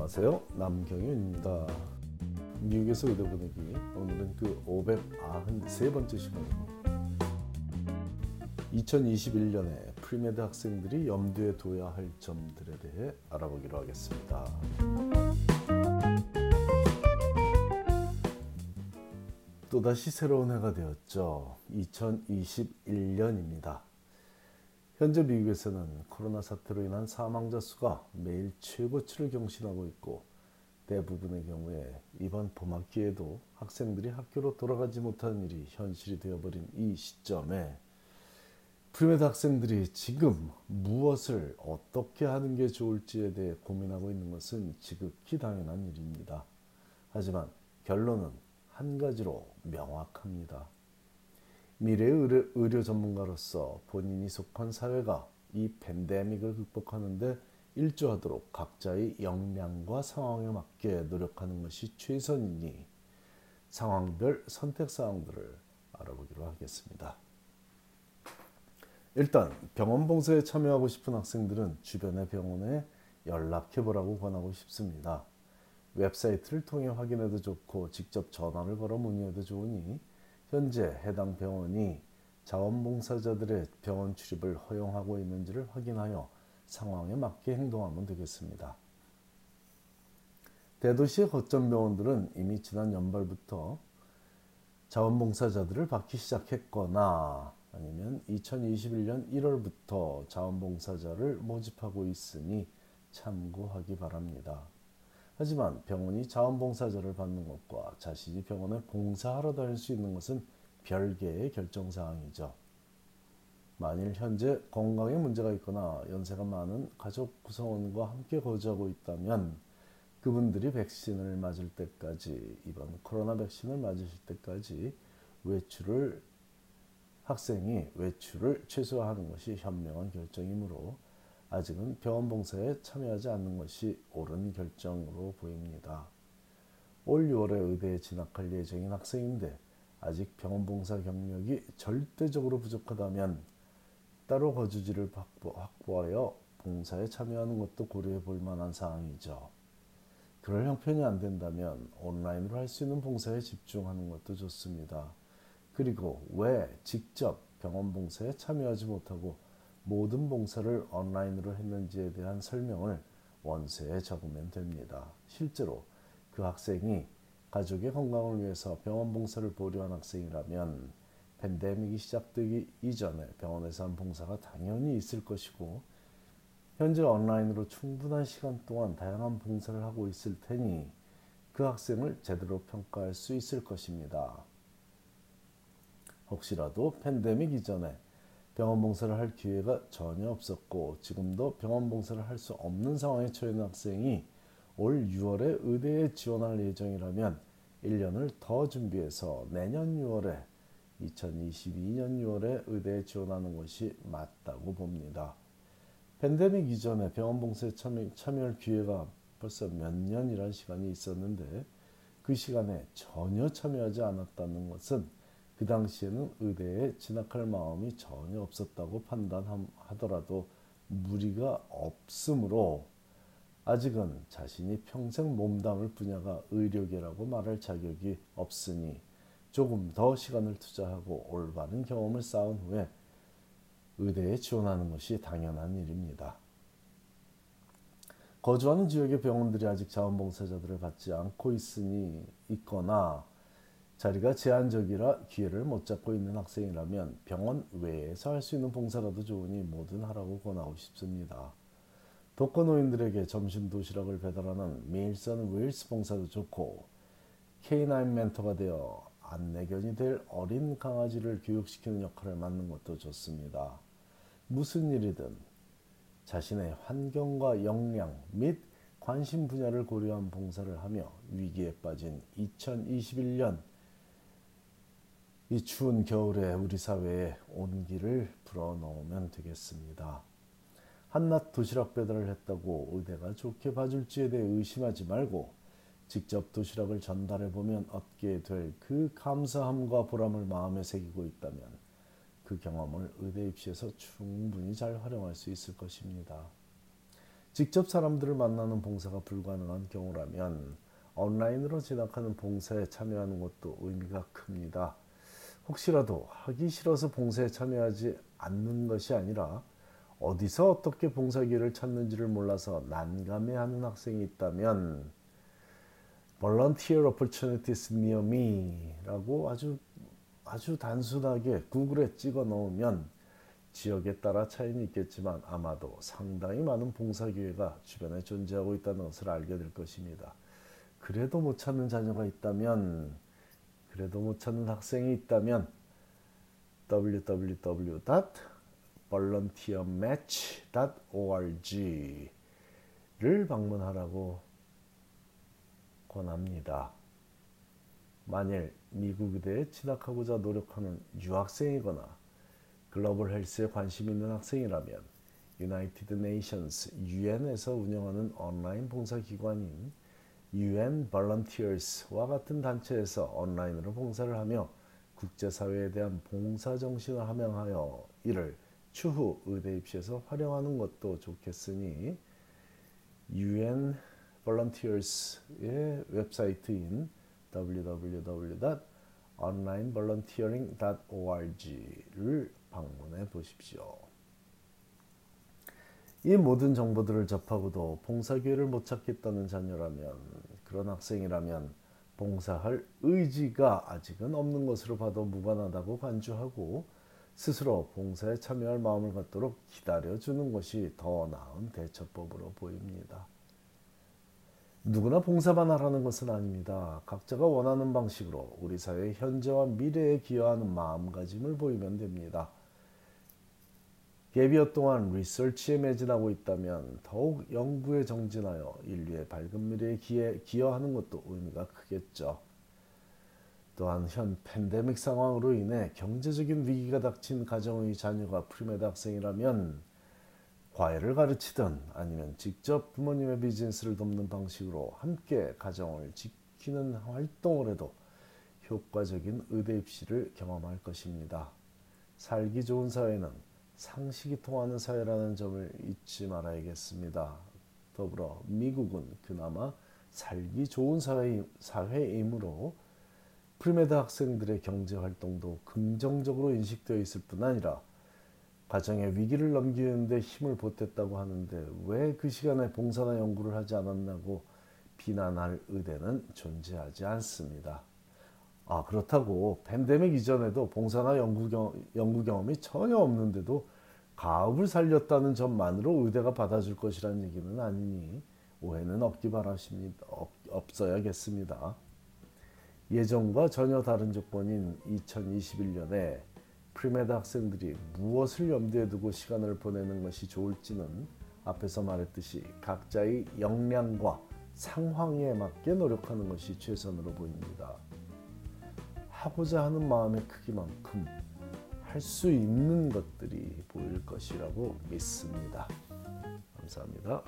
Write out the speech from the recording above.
안녕하세요, 남경윤입니다. 미국에서 의대 보내기, 오늘은 그 593번째 시간입니다. 2021년에 프리메드 학생들이 염두에 둬야 할 점들에 대해 알아보기로 하겠습니다. 또다시 새로운 해가 되었죠. 2021년입니다. 현재 미국에서는 코로나 사태로 인한 사망자 수가 매일 최고치를 경신하고 있고, 대부분의 경우에 이번 봄학기에도 학생들이 학교로 돌아가지 못하는 일이 현실이 되어버린 이 시점에 프리메드 학생들이 지금 무엇을 어떻게 하는 게 좋을지에 대해 고민하고 있는 것은 지극히 당연한 일입니다. 하지만 결론은 한 가지로 명확합니다. 미래의 의료 전문가로서 본인이 속한 사회가 이 팬데믹을 극복하는 데 일조하도록 각자의 역량과 상황에 맞게 노력하는 것이 최선이니 상황별 선택사항들을 알아보기로 하겠습니다. 일단 병원 봉사에 참여하고 싶은 학생들은 주변의 병원에 연락해보라고 권하고 싶습니다. 웹사이트를 통해 확인해도 좋고 직접 전화를 걸어 문의해도 좋으니 현재 해당 병원이 자원봉사자들의 병원 출입을 허용하고 있는지를 확인하여 상황에 맞게 행동하면 되겠습니다. 대도시의 거점 병원들은 이미 지난 연말부터 자원봉사자들을 받기 시작했거나 아니면 2021년 1월부터 자원봉사자를 모집하고 있으니 참고하기 바랍니다. 하지만 병원이 자원봉사자를 받는 것과 자신이 병원에 봉사하러 다닐 수 있는 것은 별개의 결정사항이죠. 만일 현재 건강에 문제가 있거나 연세가 많은 가족 구성원과 함께 거주하고 있다면 그분들이 백신을 맞을 때까지, 이번 코로나 백신을 맞으실 때까지 학생이 외출을 최소화하는 것이 현명한 결정이므로 아직은 병원 봉사에 참여하지 않는 것이 옳은 결정으로 보입니다. 올 6월에 의대에 진학할 예정인 학생인데 아직 병원 봉사 경력이 절대적으로 부족하다면 따로 거주지를 확보하여 봉사에 참여하는 것도 고려해 볼 만한 사항이죠. 그럴 형편이 안 된다면 온라인으로 할 수 있는 봉사에 집중하는 것도 좋습니다. 그리고 왜 직접 병원 봉사에 참여하지 못하고 모든 봉사를 온라인으로 했는지에 대한 설명을 원서에 적으면 됩니다. 실제로 그 학생이 가족의 건강을 위해서 병원 봉사를 보류한 학생이라면 팬데믹이 시작되기 이전에 병원에서 한 봉사가 당연히 있을 것이고, 현재 온라인으로 충분한 시간 동안 다양한 봉사를 하고 있을 테니 그 학생을 제대로 평가할 수 있을 것입니다. 혹시라도 팬데믹 이전에 병원 봉사를 할 기회가 전혀 없었고 지금도 병원 봉사를 할 수 없는 상황에 처해 있는 학생이 올 6월에 의대에 지원할 예정이라면 1년을 더 준비해서 내년 6월에 2022년 6월에 의대에 지원하는 것이 맞다고 봅니다. 팬데믹 이전에 병원 봉사에 참여할 기회가 벌써 몇 년이란 시간이 있었는데 그 시간에 전혀 참여하지 않았다는 것은 그 당시에는 의대에 진학할 마음이 전혀 없었다고 판단하더라도 무리가 없으므로 아직은 자신이 평생 몸담을 분야가 의료계라고 말할 자격이 없으니 조금 더 시간을 투자하고 올바른 경험을 쌓은 후에 의대에 지원하는 것이 당연한 일입니다. 거주하는 지역의 병원들이 아직 자원봉사자들을 받지 않고 있거나 자리가 제한적이라 기회를 못 잡고 있는 학생이라면 병원 외에서 할 수 있는 봉사라도 좋으니 뭐든 하라고 권하고 싶습니다. 독거노인들에게 점심 도시락을 배달하는 메일선 웰스 봉사도 좋고, K9 멘토가 되어 안내견이 될 어린 강아지를 교육시키는 역할을 맡는 것도 좋습니다. 무슨 일이든 자신의 환경과 역량 및 관심 분야를 고려한 봉사를 하며 위기에 빠진 2021년 이 추운 겨울에 우리 사회에 온기를 불어넣으면 되겠습니다. 한낮 도시락 배달을 했다고 의대가 좋게 봐줄지에 대해 의심하지 말고 직접 도시락을 전달해보면 얻게 될 그 감사함과 보람을 마음에 새기고 있다면 그 경험을 의대 입시에서 충분히 잘 활용할 수 있을 것입니다. 직접 사람들을 만나는 봉사가 불가능한 경우라면 온라인으로 진학하는 봉사에 참여하는 것도 의미가 큽니다. 혹시라도 하기 싫어서 봉사에 참여하지 않는 것이 아니라 어디서 어떻게 봉사 기회를 찾는지를 몰라서 난감해하는 학생이 있다면 Volunteer Opportunities Near Me 라고 아주 단순하게 구글에 찍어 넣으면 지역에 따라 차이는 있겠지만 아마도 상당히 많은 봉사 기회가 주변에 존재하고 있다는 것을 알게 될 것입니다. 그래도 못 찾는 학생이 있다면 www.volunteermatch.org를 방문하라고 권합니다. 만일 미국 의대에 진학하고자 노력하는 유학생이거나 글로벌 헬스에 관심 있는 학생이라면 유나이티드 네이션스 (UN에서) 운영하는 온라인 봉사기관인 UN Volunteers와 같은 단체에서 온라인으로 봉사를 하며 국제사회에 대한 봉사정신을 함양하여 이를 추후 의대 입시에서 활용하는 것도 좋겠으니 UN Volunteers의 웹사이트인 www.onlinevolunteering.org를 방문해 보십시오. 이 모든 정보들을 접하고도 봉사기회를 못 찾겠다는 자녀라면, 그런 학생이라면 봉사할 의지가 아직은 없는 것으로 봐도 무관하다고 간주하고 스스로 봉사에 참여할 마음을 갖도록 기다려주는 것이 더 나은 대처법으로 보입니다. 누구나 봉사만 하라는 것은 아닙니다. 각자가 원하는 방식으로 우리 사회의 현재와 미래에 기여하는 마음가짐을 보이면 됩니다. 갭이어 동안 리서치에 매진하고 있다면 더욱 연구에 정진하여 인류의 밝은 미래에 기여하는 것도 의미가 크겠죠. 또한 현 팬데믹 상황으로 인해 경제적인 위기가 닥친 가정의 자녀가 프리메드 학생이라면 과외를 가르치든 아니면 직접 부모님의 비즈니스를 돕는 방식으로 함께 가정을 지키는 활동을 해도 효과적인 의대 입시를 경험할 것입니다. 살기 좋은 사회는 상식이 통하는 사회라는 점을 잊지 말아야겠습니다. 더불어 미국은 그나마 살기 좋은 사회이므로 프리메드 학생들의 경제활동도 긍정적으로 인식되어 있을 뿐 아니라 가정의 위기를 넘기는데 힘을 보탰다고 하는데 왜 그 시간에 봉사나 연구를 하지 않았냐고 비난할 의대는 존재하지 않습니다. 그렇다고 팬데믹 이전에도 봉사나 연구 경험이 전혀 없는데도 가업을 살렸다는 점만으로 의대가 받아줄 것이라는 얘기는 아니니 오해는 없어야겠습니다. 예전과 전혀 다른 조건인 2021년에 프리메드 학생들이 무엇을 염두에 두고 시간을 보내는 것이 좋을지는 앞에서 말했듯이 각자의 역량과 상황에 맞게 노력하는 것이 최선으로 보입니다. 하고자 하는 마음의 크기만큼 할 수 있는 것들이 보일 것이라고 믿습니다. 감사합니다.